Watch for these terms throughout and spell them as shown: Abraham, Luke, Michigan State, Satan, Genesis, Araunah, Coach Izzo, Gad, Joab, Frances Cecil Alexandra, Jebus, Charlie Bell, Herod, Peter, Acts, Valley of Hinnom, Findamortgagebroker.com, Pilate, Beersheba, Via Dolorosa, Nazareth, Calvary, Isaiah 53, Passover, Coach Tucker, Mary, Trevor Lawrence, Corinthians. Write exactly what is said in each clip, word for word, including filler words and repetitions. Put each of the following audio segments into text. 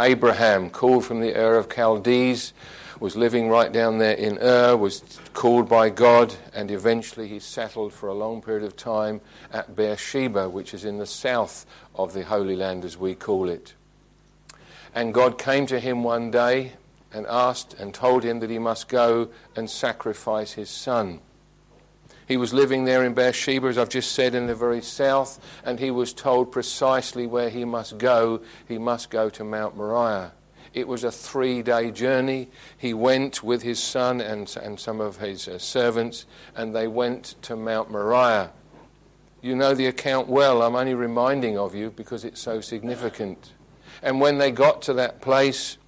Abraham, called from the Ur of Chaldees, was living right down there in Ur, was called by God, and eventually he settled for a long period of time at Beersheba, which is in the south of the Holy Land, as we call it. And God came to him one day and asked and told him that he must go and sacrifice his son. He was living there in Beersheba, as I've just said, in the very south, and he was told precisely where he must go. He must go to Mount Moriah. It was a three-day journey. He went with his son and, and some of his uh, servants, and they went to Mount Moriah. You know the account well. I'm only reminding of you because it's so significant. And when they got to that place,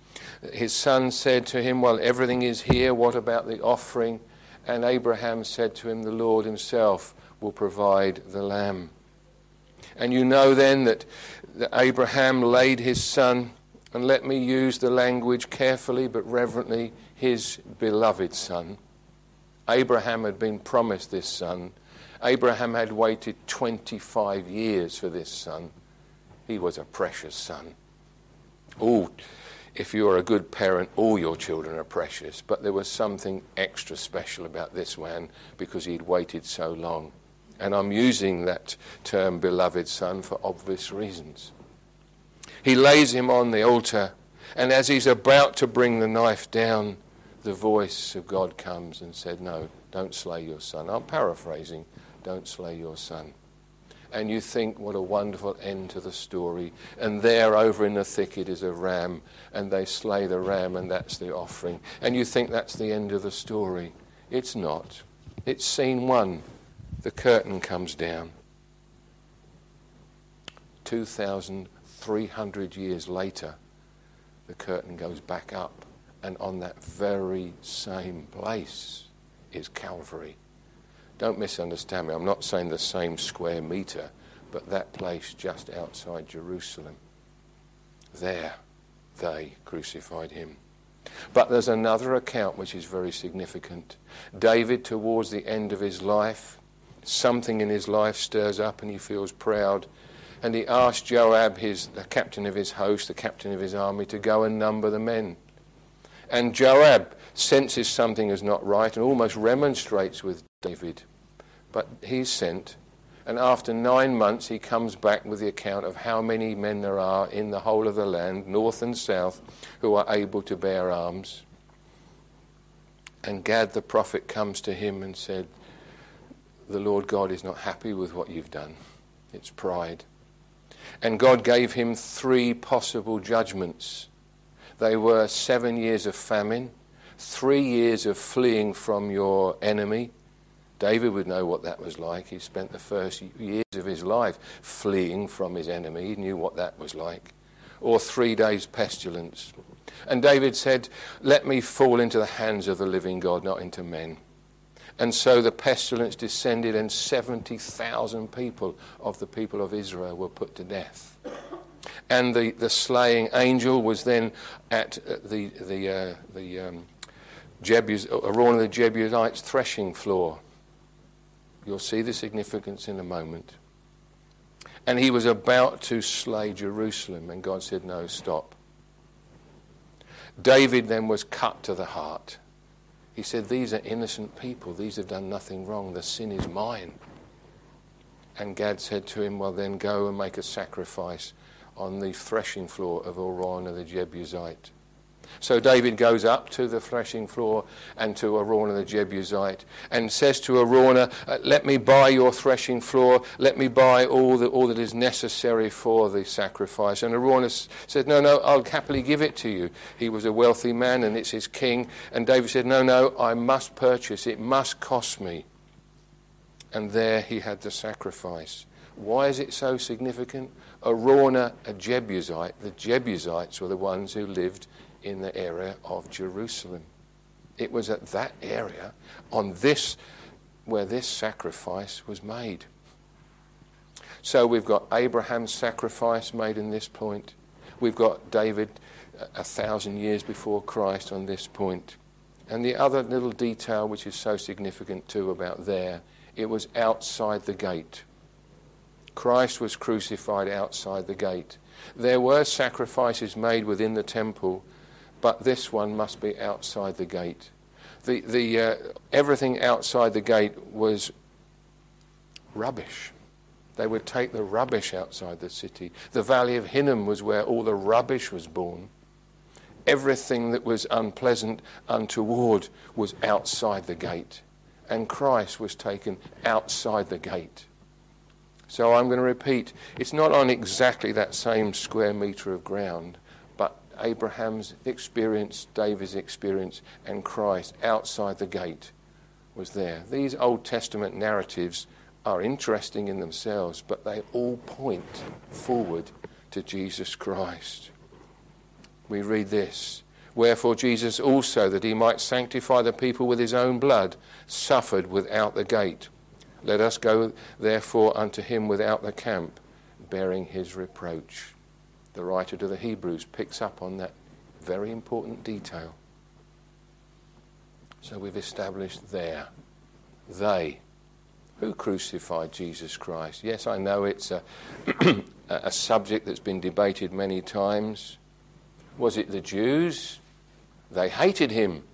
his son said to him, well, everything is here. What about the offering? And Abraham said to him, the Lord himself will provide the lamb. And you know then that, that Abraham laid his son, and let me use the language carefully but reverently, his beloved son. Abraham had been promised this son. Abraham had waited twenty-five years for this son. He was a precious son. Oh, if you are a good parent, all your children are precious. But there was something extra special about this man because he'd waited so long. And I'm using that term, beloved son, for obvious reasons. He lays him on the altar, and as he's about to bring the knife down, the voice of God comes and said, no, don't slay your son. I'm paraphrasing, don't slay your son. And you think, what a wonderful end to the story. And there over in the thicket is a ram, and they slay the ram, and that's the offering. And you think that's the end of the story. It's not. It's scene one. The curtain comes down. two thousand three hundred years later, the curtain goes back up, and on that very same place is Calvary. Don't misunderstand me, I'm not saying the same square metre, but that place just outside Jerusalem. There they crucified him. But there's another account which is very significant. David, towards the end of his life, something in his life stirs up and he feels proud, and he asked Joab, his, the captain of his host, the captain of his army, to go and number the men. And Joab senses something is not right and almost remonstrates with David. But he's sent, and after nine months he comes back with the account of how many men there are in the whole of the land, north and south, who are able to bear arms. And Gad the prophet comes to him and said, the Lord God is not happy with what you've done. It's pride. And God gave him three possible judgments. They were seven years of famine, three years of fleeing from your enemy. David would know what that was like. He spent the first years of his life fleeing from his enemy. He knew what that was like. Or three days pestilence. And David said, let me fall into the hands of the living God, not into men. And so the pestilence descended, and seventy thousand people of the people of Israel were put to death. And the, the slaying angel was then at the the uh, the um, Jebus, Araunah the Jebusites' threshing floor. You'll see the significance in a moment. And he was about to slay Jerusalem, and God said, no, stop. David then was cut to the heart. He said, these are innocent people. These have done nothing wrong. The sin is mine. And Gad said to him, well, then go and make a sacrifice on the threshing floor of Araunah the Jebusite. So David goes up to the threshing floor and to Araunah the Jebusite and says to Araunah, let me buy your threshing floor. Let me buy all, the, all that is necessary for the sacrifice. And Araunah said, no, no, I'll happily give it to you. He was a wealthy man and it's his king. And David said, no, no, I must purchase. It must cost me. And there he had the sacrifice. Why is it so significant? Araunah, a Jebusite. The Jebusites were the ones who lived in the area of Jerusalem. It was at that area, on this, where this sacrifice was made. So we've got Abraham's sacrifice made in this point. We've got David a thousand years before Christ on this point. And the other little detail which is so significant too about there, it was outside the gate. Christ was crucified outside the gate. There were sacrifices made within the temple, but this one must be outside the gate. The, the, uh, everything outside the gate was rubbish. They would take the rubbish outside the city. The Valley of Hinnom was where all the rubbish was born. Everything that was unpleasant, untoward, was outside the gate. And Christ was taken outside the gate. So I'm going to repeat, it's not on exactly that same square metre of ground, but Abraham's experience, David's experience, and Christ outside the gate was there. These Old Testament narratives are interesting in themselves, but they all point forward to Jesus Christ. We read this, "Wherefore Jesus also, that he might sanctify the people with his own blood, suffered without the gate. Let us go, therefore, unto him without the camp, bearing his reproach." The writer to the Hebrews picks up on that very important detail. So we've established there, they who crucified Jesus Christ. Yes, I know it's a, a subject that's been debated many times. Was it the Jews? They hated him.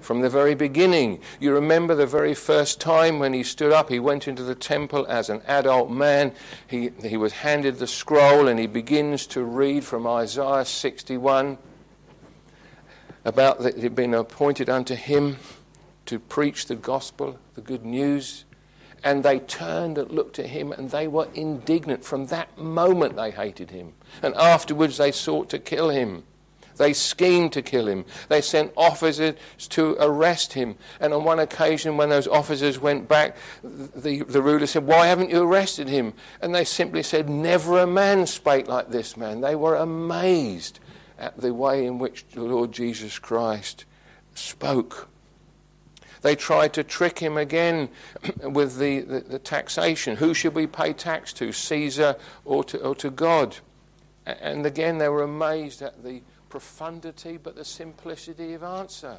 From the very beginning, you remember the very first time when he stood up, he went into the temple as an adult man. He, he was handed the scroll and he begins to read from Isaiah sixty-one about that it had been appointed unto him to preach the gospel, the good news. And they turned and looked at him and they were indignant. From that moment they hated him. And afterwards they sought to kill him. They schemed to kill him. They sent officers to arrest him. And on one occasion when those officers went back, the, the ruler said, "Why haven't you arrested him?" And they simply said, "Never a man spake like this man." They were amazed at the way in which the Lord Jesus Christ spoke. They tried to trick him again with the, the, the taxation. Who should we pay tax to, Caesar or to, or to God? And again they were amazed at the profundity but the simplicity of answer.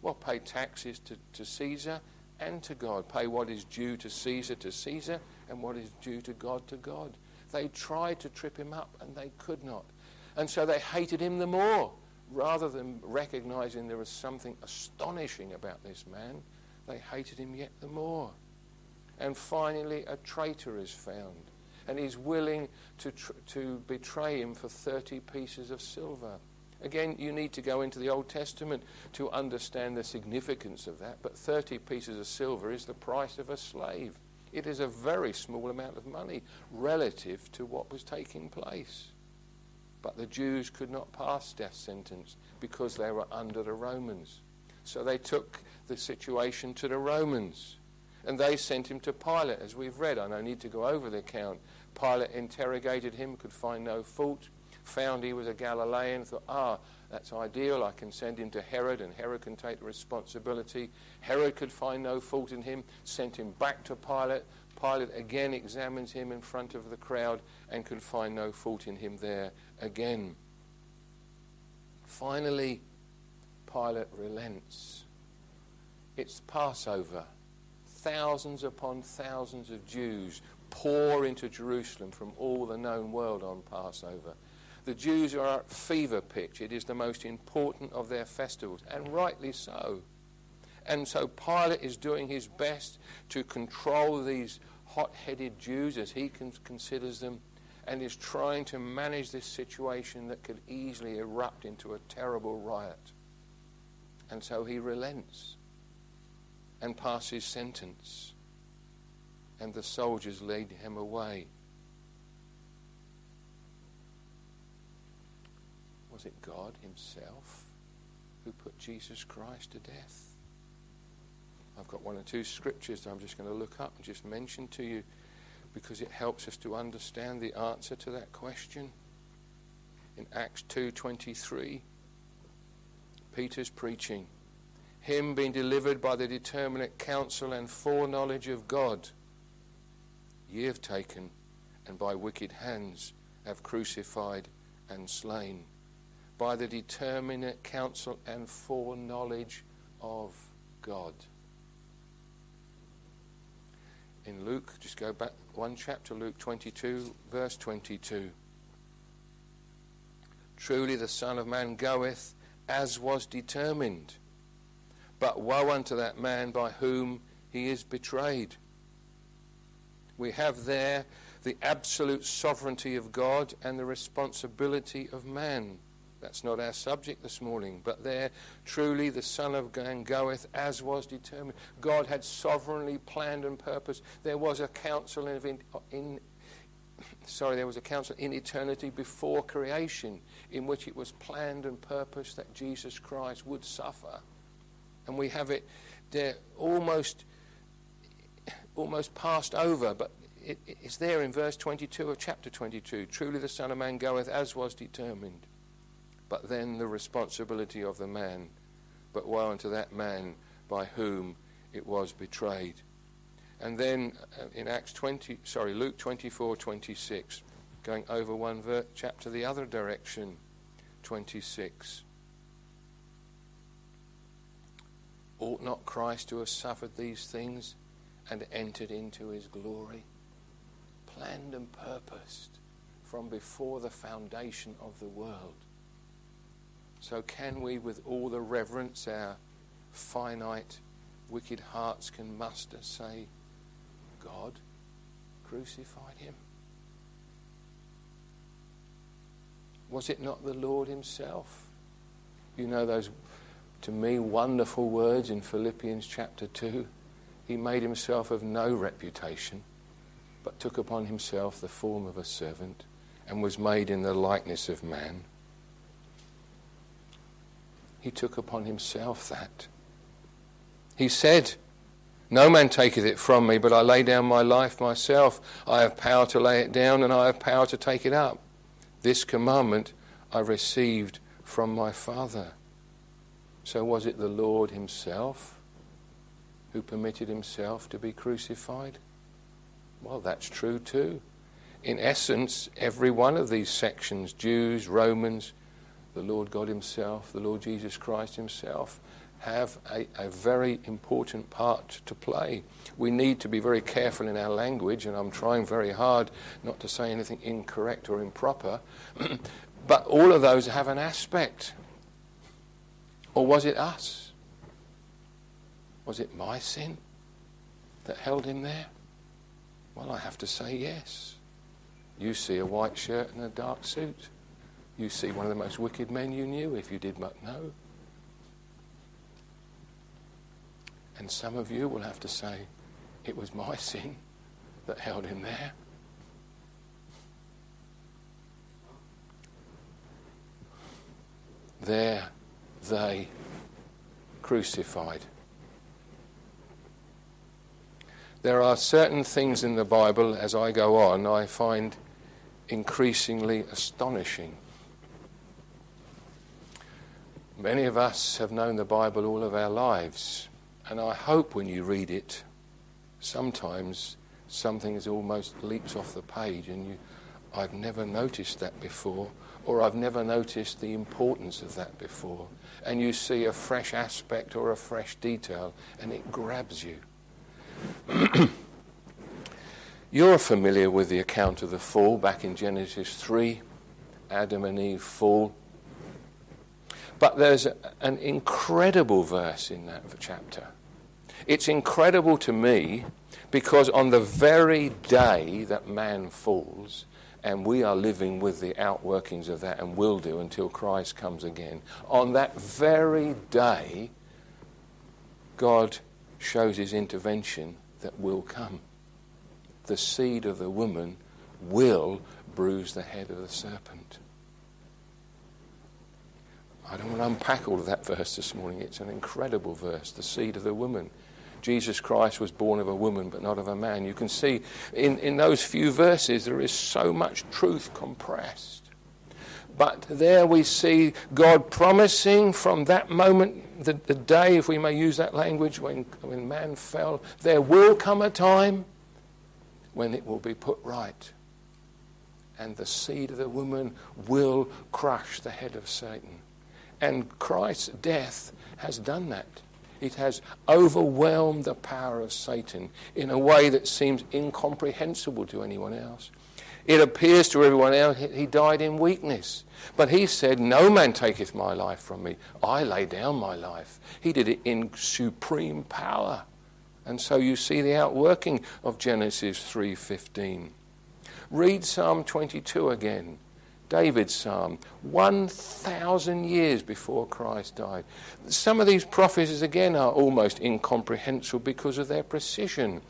Well, pay taxes to, to Caesar and to God. Pay what is due to Caesar to Caesar and what is due to God to God. They tried to trip him up and they could not. And so they hated him the more. Rather than recognizing there was something astonishing about this man, they hated him yet the more. And finally a traitor is found and is willing to, tr- to betray him for thirty pieces of silver. Again, you need to go into the Old Testament to understand the significance of that, but thirty pieces of silver is the price of a slave. It is a very small amount of money relative to what was taking place. But the Jews could not pass death sentence because they were under the Romans. So they took the situation to the Romans, and they sent him to Pilate, as we've read. I don't need to go over the account. Pilate interrogated him, could find no fault. Found he was a Galilean, thought, ah, that's ideal, I can send him to Herod and Herod can take the responsibility. Herod could find no fault in him, sent him back to Pilate. Pilate again examines him in front of the crowd and could find no fault in him there again. Finally, Pilate relents. It's Passover. Thousands upon thousands of Jews pour into Jerusalem from all the known world on Passover. The Jews are at fever pitch. It is the most important of their festivals, and rightly so. And so Pilate is doing his best to control these hot-headed Jews, as he con- considers them, and is trying to manage this situation that could easily erupt into a terrible riot. And so he relents and passes sentence, and the soldiers lead him away. Was it God himself who put Jesus Christ to death? I've got one or two scriptures that I'm just going to look up and just mention to you because it helps us to understand the answer to that question. In Acts two twenty-three, Peter's preaching, "Him being delivered by the determinate counsel and foreknowledge of God, ye have taken, and by wicked hands have crucified and slain." By the determinate counsel and foreknowledge of God. in Luke. Just go back one chapter, Luke twenty-two, verse twenty-two. Truly the Son of Man goeth as was determined, but woe unto that man by whom he is betrayed. We have there the absolute sovereignty of God and the responsibility of man. That's not our subject this morning, but there, truly the Son of Man goeth as was determined. God had sovereignly planned and purposed. There was a counsel in, in sorry, there was a counsel in eternity before creation in which it was planned and purposed that Jesus Christ would suffer. And we have it there almost almost passed over, but it, it's there in verse twenty-two of chapter twenty-two. Truly the Son of Man goeth as was determined, but then the responsibility of the man, but woe unto that man by whom it was betrayed. And then in Acts twenty, sorry, Luke twenty-four, twenty-six, going over one ver- chapter the other direction, twenty-six. Ought not Christ to have suffered these things and entered into his glory? Planned and purposed from before the foundation of the world. So can we, with all the reverence our finite, wicked hearts can muster, say, God crucified him? Was it not the Lord himself? You know those, to me, wonderful words in Philippians chapter two. He made himself of no reputation, but took upon himself the form of a servant and was made in the likeness of man. He took upon himself that. He said, no man taketh it from me, but I lay down my life myself. I have power to lay it down, and I have power to take it up. This commandment I received from my Father. So was it the Lord himself who permitted himself to be crucified? Well, that's true too. In essence, every one of these sections, Jews, Romans, the Lord God himself, the Lord Jesus Christ himself, have a, a very important part to play. We need to be very careful in our language, and I'm trying very hard not to say anything incorrect or improper, but all of those have an aspect. Or was it us? Was it my sin that held him there? Well, I have to say yes. You see a white shirt and a dark suit. You see one of the most wicked men you knew, if you did but know. And some of you will have to say, it was my sin that held him there. There they crucified. There are certain things in the Bible, as I go on, I find increasingly astonishing. Many of us have known the Bible all of our lives. And I hope when you read it, sometimes something is almost leaps off the page and you, I've never noticed that before, or I've never noticed the importance of that before. And you see a fresh aspect or a fresh detail and it grabs you. You're familiar with the account of the fall back in Genesis three, Adam and Eve fall. But there's an incredible verse in that chapter. It's incredible to me because on the very day that man falls, and we are living with the outworkings of that and will do until Christ comes again, on that very day, God shows his intervention that will come. The seed of the woman will bruise the head of the serpent. I don't want to unpack all of that verse this morning. It's an incredible verse, the seed of the woman. Jesus Christ was born of a woman but not of a man. You can see in, in those few verses there is so much truth compressed. But there we see God promising from that moment, the, the day, if we may use that language, when, when man fell, there will come a time when it will be put right. And the seed of the woman will crush the head of Satan. And Christ's death has done that. It has overwhelmed the power of Satan in a way that seems incomprehensible to anyone else. It appears to everyone else he died in weakness. But he said, "No man taketh my life from me. I lay down my life." He did it in supreme power. And so you see the outworking of Genesis three fifteen. Read Psalm twenty-two again. David's psalm, one thousand years before Christ died. Some of these prophecies again are almost incomprehensible because of their precision.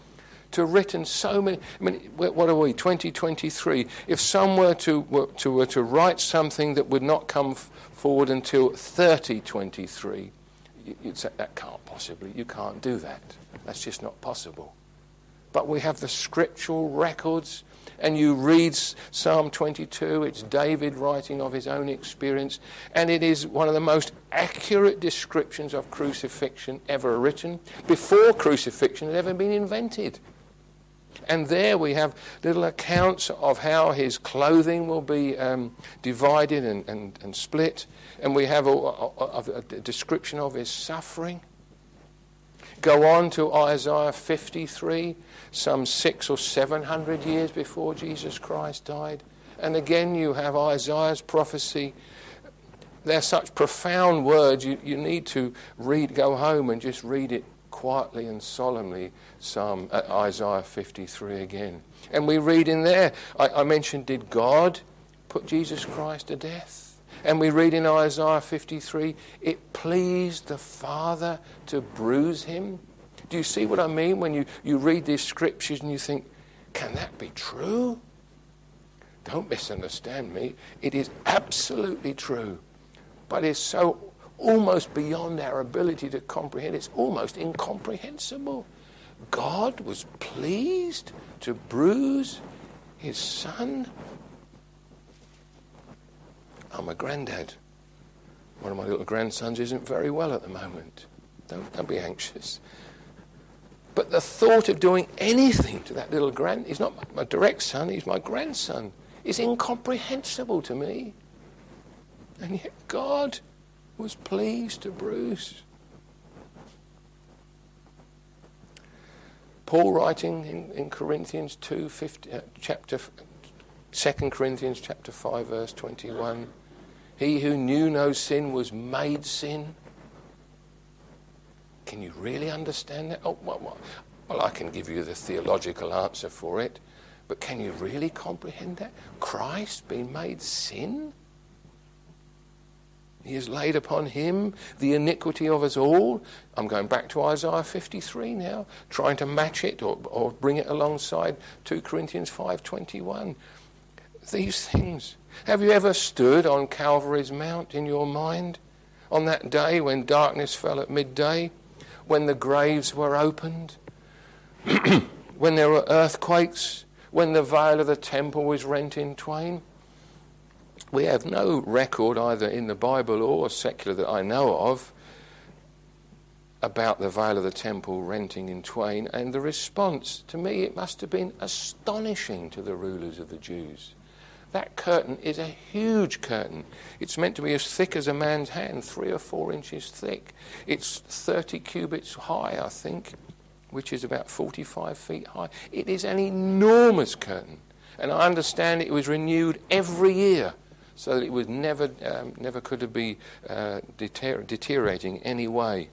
To written so many, I mean, what are we, twenty twenty-three? If some were to, were, to, were to write something that would not come f- forward until thirty twenty-three, you'd say, that can't possibly, you can't do that. That's just not possible. But we have the scriptural records, and you read Psalm twenty-two, it's David writing of his own experience, and it is one of the most accurate descriptions of crucifixion ever written, before crucifixion had ever been invented. And there we have little accounts of how his clothing will be um, divided and, and, and split. And we have a, a, a description of his suffering. Go on to Isaiah fifty-three, some six or seven hundred years before Jesus Christ died. And again you have Isaiah's prophecy. They're such profound words, you, you need to read, go home and just read it quietly and solemnly, Psalm, uh, Isaiah fifty-three again. And we read in there, I, I mentioned, did God put Jesus Christ to death? And we read in Isaiah fifty-three, it pleased the Father to bruise him. Do you see what I mean when you, you read these scriptures and you think, can that be true? Don't misunderstand me. It is absolutely true. But it's so almost beyond our ability to comprehend. It's almost incomprehensible. God was pleased to bruise his son. I'm a granddad. One of my little grandsons isn't very well at the moment. Don't, don't be anxious. But the thought of doing anything to that little grand, he's not my direct son, he's my grandson, is incomprehensible to me. And yet God was pleased to bruise. Paul, writing in, in Corinthians two, fifty, uh, chapter, Second Corinthians chapter five, verse twenty-one, he who knew no sin was made sin. Can you really understand that? Oh, well, well, well, I can give you the theological answer for it, but can you really comprehend that? Christ being made sin? He has laid upon him the iniquity of us all. I'm going back to Isaiah fifty-three now, trying to match it or, or bring it alongside Second Corinthians five twenty-one. These things. Have you ever stood on Calvary's Mount in your mind? On that day when darkness fell at midday, when the graves were opened, when there were earthquakes, when the veil of the temple was rent in twain? We have no record either in the Bible or secular that I know of about the veil of the temple renting in twain, and the response, to me, it must have been astonishing to the rulers of the Jews. That curtain is a huge curtain. It's meant to be as thick as a man's hand, three or four inches thick. It's thirty cubits high, I think, which is about forty-five feet high. It is an enormous curtain, and I understand it was renewed every year, so that it was never, um, never could be uh, deter- deteriorating in any way.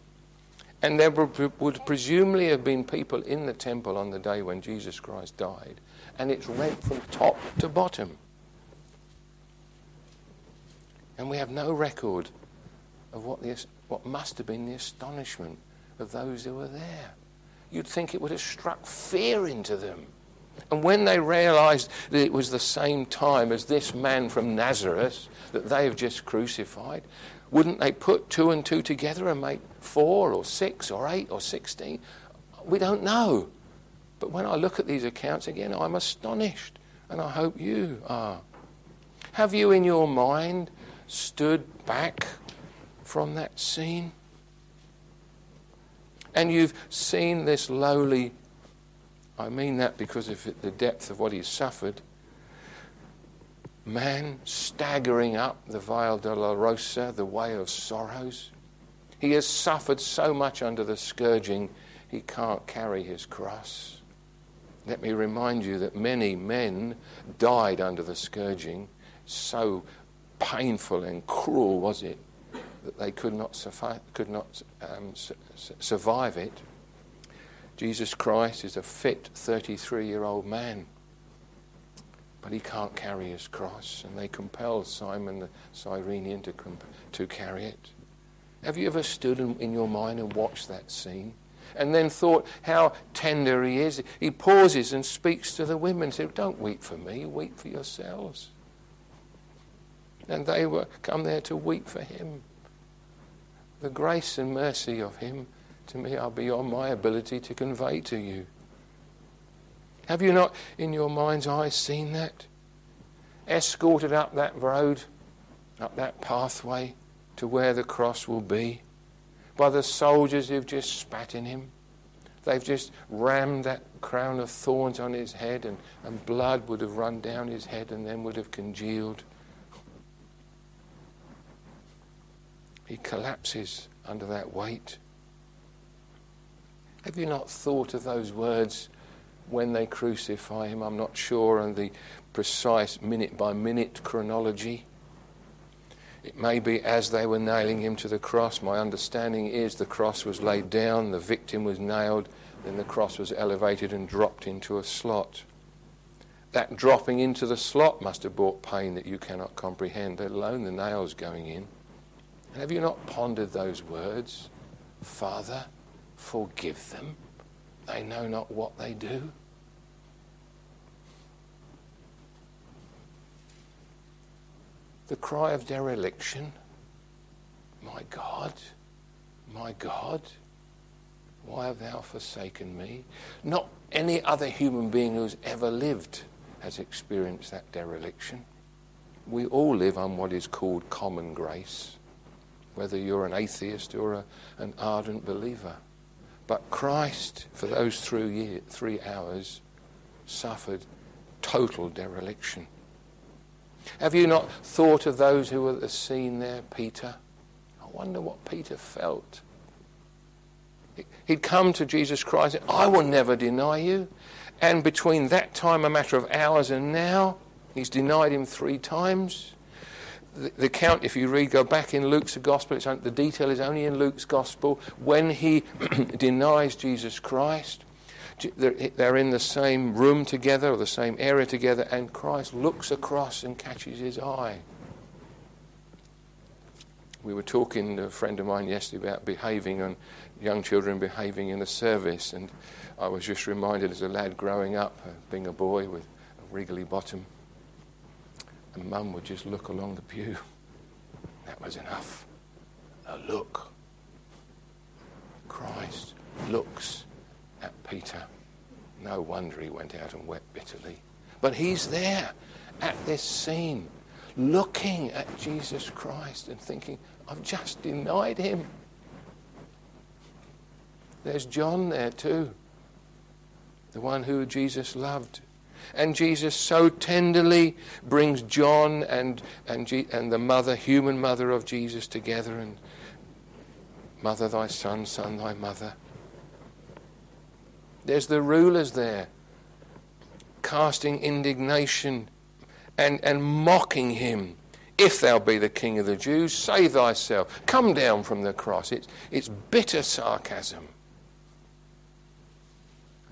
And there would, would presumably have been people in the temple on the day when Jesus Christ died, and it's rent from top to bottom. And we have no record of what the, what must have been the astonishment of those who were there. You'd think it would have struck fear into them. And when they realized that it was the same time as this man from Nazareth that they have just crucified, wouldn't they put two and two together and make four or six or eight or sixteen? We don't know. But when I look at these accounts again, I'm astonished, and I hope you are. Have you in your mind stood back from that scene? And you've seen this lowly, I mean that because of the depth of what he suffered, man staggering up the Via Dolorosa, the way of sorrows. He has suffered so much under the scourging, he can't carry his cross. Let me remind you that many men died under the scourging. So painful and cruel was it that they could not, suffi- could not um, su- survive it. Jesus Christ is a fit thirty-three-year-old man, but he can't carry his cross, and they compelled Simon the Cyrenian to, comp- to carry it. Have you ever stood in, in your mind and watched that scene and then thought how tender he is? He pauses and speaks to the women, says, "Don't weep for me, weep for yourselves." And they were come there to weep for him. The grace and mercy of him to me are beyond my ability to convey to you. Have you not in your mind's eye seen that? Escorted up that road, up that pathway to where the cross will be by the soldiers who've just spat in him. They've just rammed that crown of thorns on his head, and, and blood would have run down his head and then would have congealed. He collapses under that weight. Have you not thought of those words when they crucify him? I'm not sure on the precise minute-by-minute chronology. It may be as they were nailing him to the cross. My understanding is the cross was laid down, the victim was nailed, then the cross was elevated and dropped into a slot. That dropping into the slot must have brought pain that you cannot comprehend, let alone the nails going in. And have you not pondered those words? Father, forgive them. They know not what they do. The cry of dereliction. My God, my God, why have thou forsaken me? Not any other human being who's ever lived has experienced that dereliction. We all live on what is called common grace, whether you're an atheist or a, an ardent believer. But Christ, for those three, year, three hours, suffered total dereliction. Have you not thought of those who were at the scene there, Peter? I wonder what Peter felt. He'd come to Jesus Christ and, I will never deny you. And between that time, a matter of hours, and now, he's denied him three times. The count, if you read, go back in Luke's Gospel, it's only, the detail is only in Luke's Gospel. When he denies Jesus Christ, they're in the same room together or the same area together, and Christ looks across and catches his eye. We were talking to a friend of mine yesterday about behaving and young children behaving in the service, and I was just reminded as a lad growing up, being a boy with a wriggly bottom, and Mum would just look along the pew. That was enough. A look. Christ looks at Peter. No wonder he went out and wept bitterly. But he's there at this scene, looking at Jesus Christ and thinking, I've just denied him. There's John there too, the one who Jesus loved. And Jesus so tenderly brings John and and, G- and the mother, human mother of Jesus together, and mother thy son, son thy mother. There's the rulers there, casting indignation and, and mocking him. If thou be the king of the Jews, save thyself. Come down from the cross. It's, it's bitter sarcasm.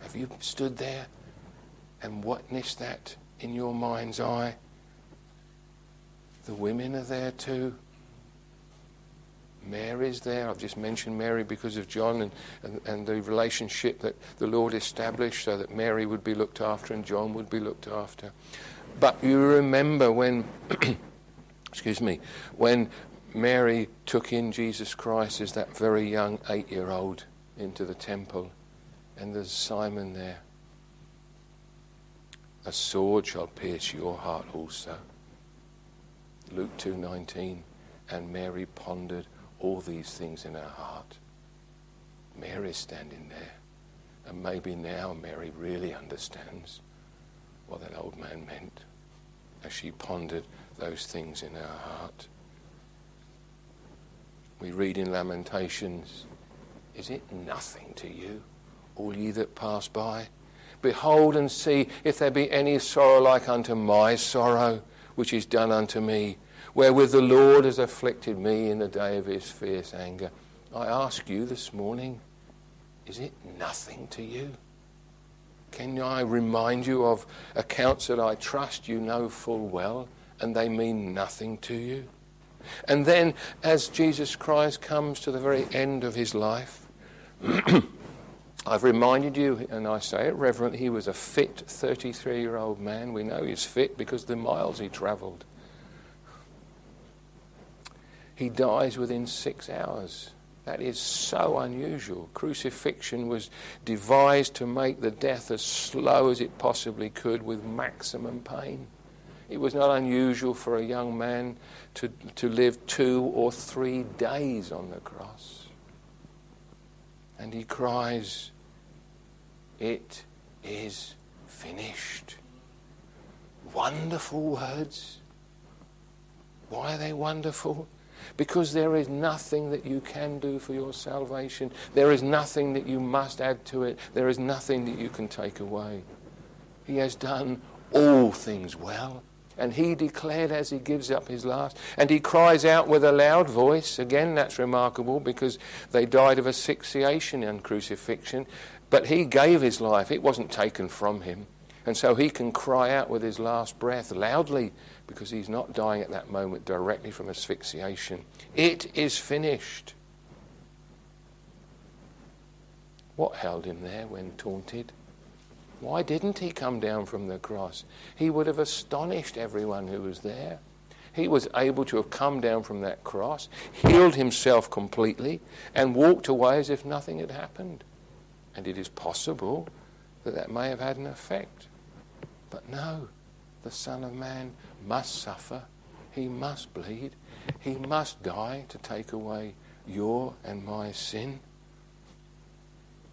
Have you stood there and witness that in your mind's eye? The women are there too. Mary's there. I've just mentioned Mary because of John and, and, and the relationship that the Lord established so that Mary would be looked after and John would be looked after. But you remember when, excuse me, when Mary took in Jesus Christ as that very young eight-year-old into the temple, and there's Simon there. A sword shall pierce your heart also. Luke two nineteen. And Mary pondered all these things in her heart. Mary's standing there. And maybe now Mary really understands what that old man meant as she pondered those things in her heart. We read in Lamentations, "Is it nothing to you, all ye that pass by? Behold and see if there be any sorrow like unto my sorrow, which is done unto me, wherewith the Lord has afflicted me in the day of his fierce anger." I ask you this morning, is it nothing to you? Can I remind you of accounts that I trust you know full well, and they mean nothing to you? And then, as Jesus Christ comes to the very end of his life, I've reminded you, and I say it reverently, he was a fit thirty-three-year-old man. We know he's fit because of the miles he travelled. He dies within six hours. That is so unusual. Crucifixion was devised to make the death as slow as it possibly could with maximum pain. It was not unusual for a young man to, to live two or three days on the cross. And he cries, "It is finished." Wonderful words. Why are they wonderful? Because there is nothing that you can do for your salvation. There is nothing that you must add to it. There is nothing that you can take away. He has done all things well. And he declared as he gives up his last. And he cries out with a loud voice. Again, that's remarkable because they died of asphyxiation and crucifixion. But he gave his life. It wasn't taken from him. And so he can cry out with his last breath loudly because he's not dying at that moment directly from asphyxiation. It is finished. What held him there when taunted? Why didn't he come down from the cross? He would have astonished everyone who was there. He was able to have come down from that cross, healed himself completely, and walked away as if nothing had happened. And it is possible that that may have had an effect. But no, the Son of Man must suffer. He must bleed. He must die to take away your and my sin.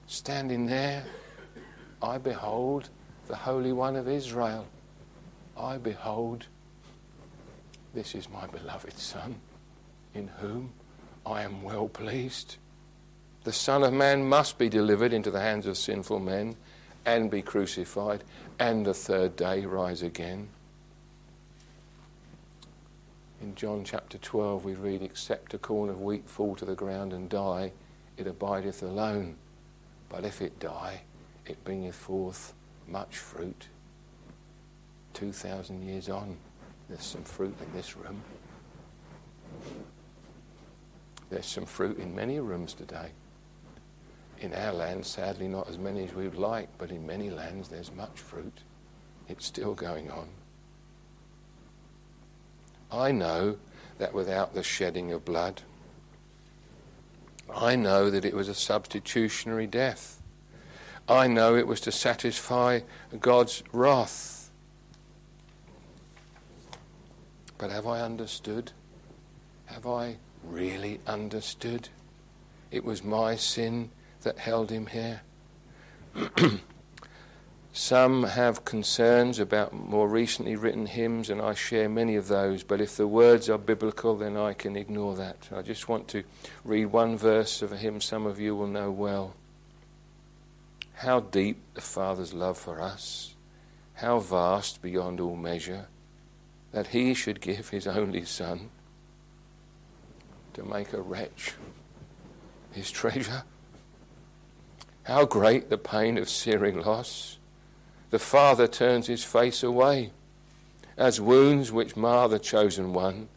Standing there, I behold the Holy One of Israel. I behold, this is my beloved Son, in whom I am well pleased. The Son of Man must be delivered into the hands of sinful men and be crucified and the third day rise again. In John chapter twelve we read, "Except a corn of wheat fall to the ground and die, it abideth alone. But if it die, it bringeth forth much fruit." Two thousand years on, there's some fruit in this room. There's some fruit in many rooms today. In our land, sadly, not as many as we would like, but in many lands there's much fruit. It's still going on. I know that without the shedding of blood, I know that it was a substitutionary death. I know it was to satisfy God's wrath. But have I understood? Have I really understood? It was my sin that held him here. Some have concerns about more recently written hymns, and I share many of those, but if the words are biblical, then I can ignore that. I just want to read one verse of a hymn some of you will know well. "How deep the Father's love for us, how vast beyond all measure, that he should give his only Son to make a wretch his treasure. How great the pain of searing loss, the Father turns his face away, as wounds which mar the chosen one,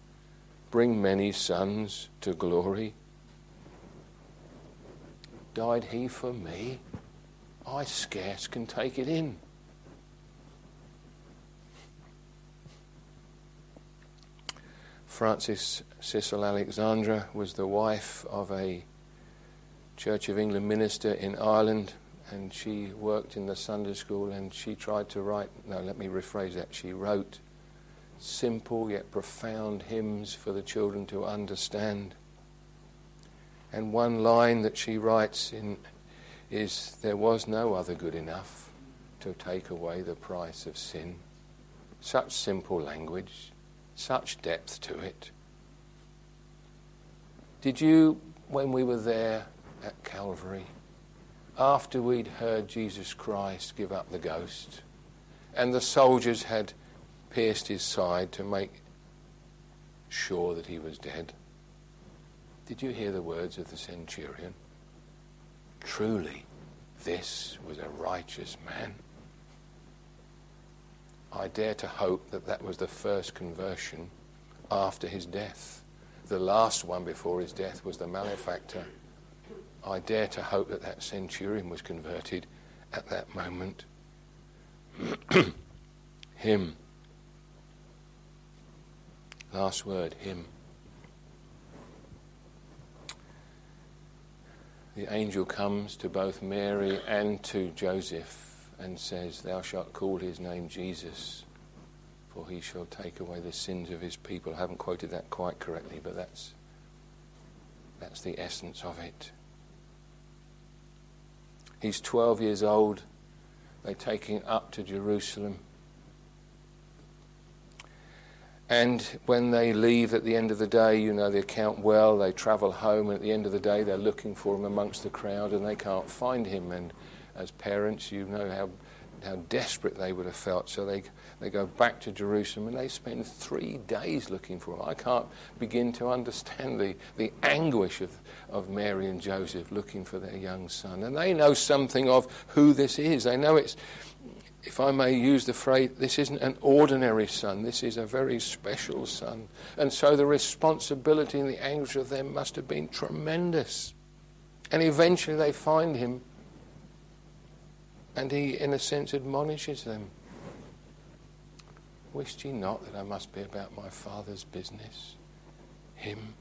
bring many sons to glory. Died he for me? I scarce can take it in." Frances Cecil Alexandra was the wife of a Church of England minister in Ireland, and she worked in the Sunday school, and she tried to write, no, let me rephrase that, she wrote simple yet profound hymns for the children to understand. And one line that she writes in is, "There was no other good enough to take away the price of sin." Such simple language, such depth to it. Did you, when we were there at Calvary, after we'd heard Jesus Christ give up the ghost, and the soldiers had pierced his side to make sure that he was dead, did you hear the words of the centurion? Truly, this was a righteous man. I dare to hope that that was the first conversion after his death. The last one before his death was the malefactor. I dare to hope that that centurion was converted at that moment. Him. Last word, him. The angel comes to both Mary and to Joseph and says, "Thou shalt call his name Jesus, for he shall take away the sins of his people." I haven't quoted that quite correctly, but that's that's the essence of it. He's twelve years old. They take him up to Jerusalem. And when they leave at the end of the day, you know the account well, they travel home, and at the end of the day they're looking for him amongst the crowd and they can't find him. And as parents, you know how how desperate they would have felt. So they they go back to Jerusalem and they spend three days looking for him. I can't begin to understand the, the anguish of, of Mary and Joseph looking for their young son. And they know something of who this is. They know it's, if I may use the phrase, this isn't an ordinary son, this is a very special son. And so the responsibility and the anguish of them must have been tremendous. And eventually they find him, and he, in a sense, admonishes them. Wist ye not that I must be about my Father's business? Him.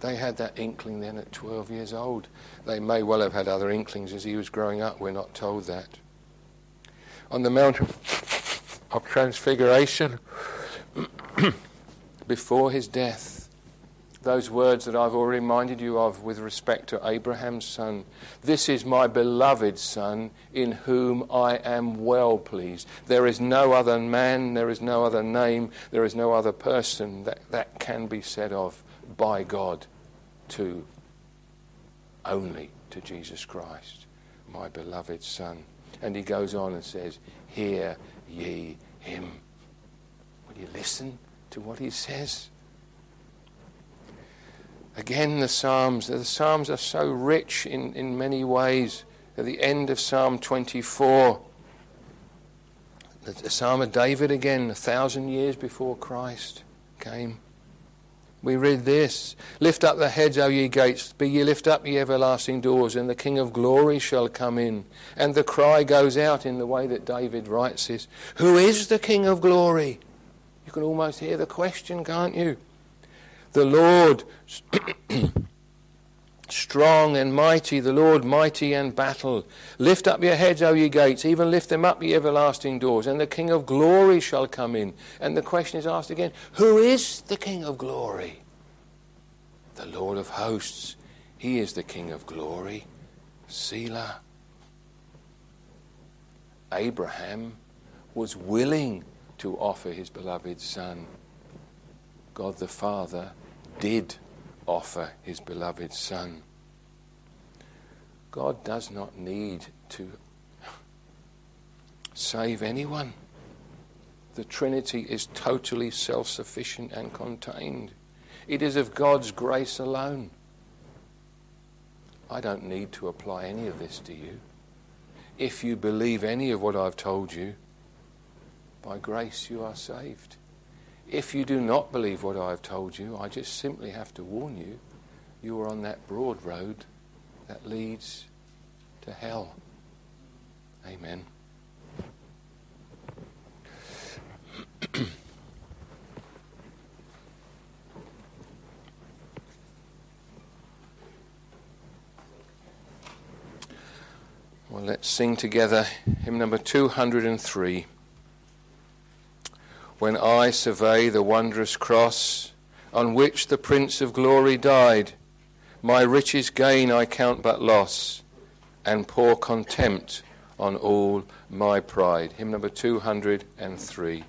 They had that inkling then at twelve years old. They may well have had other inklings as he was growing up, we're not told that. On the Mount of Transfiguration, before his death, those words that I've already reminded you of with respect to Abraham's son, "This is my beloved son, in whom I am well pleased." There is no other man, there is no other name, there is no other person that, that can be said of by God to, only to Jesus Christ, my beloved son. And he goes on and says, "Hear ye him." Will you listen to what he says? Again, the Psalms. The Psalms are so rich in, in many ways. At the end of Psalm twenty-four, the, the Psalm of David again, a thousand years before Christ came. We read this: "Lift up the heads, O ye gates, be ye lift up, ye everlasting doors, and the King of glory shall come in." And the cry goes out in the way that David writes this: "Who is the King of glory?" You can almost hear the question, can't you? "The Lord strong and mighty, the Lord mighty in battle. Lift up your heads, O ye gates, even lift them up, ye everlasting doors, and the King of glory shall come in." And the question is asked again, who is the King of glory? The Lord of hosts, he is the King of glory. Selah. Abraham was willing to offer his beloved son. God the Father did offer his beloved son. God does not need to save anyone. The Trinity is totally self-sufficient and contained. It is of God's grace alone. I don't need to apply any of this to you. If you believe any of what I've told you, by grace you are saved. If you do not believe what I have told you, I just simply have to warn you, you are on that broad road that leads to hell. Amen. Well, let's sing together hymn number two hundred three. When I survey the wondrous cross on which the Prince of Glory died, my richest gain I count but loss and pour contempt on all my pride. Hymn number two hundred three.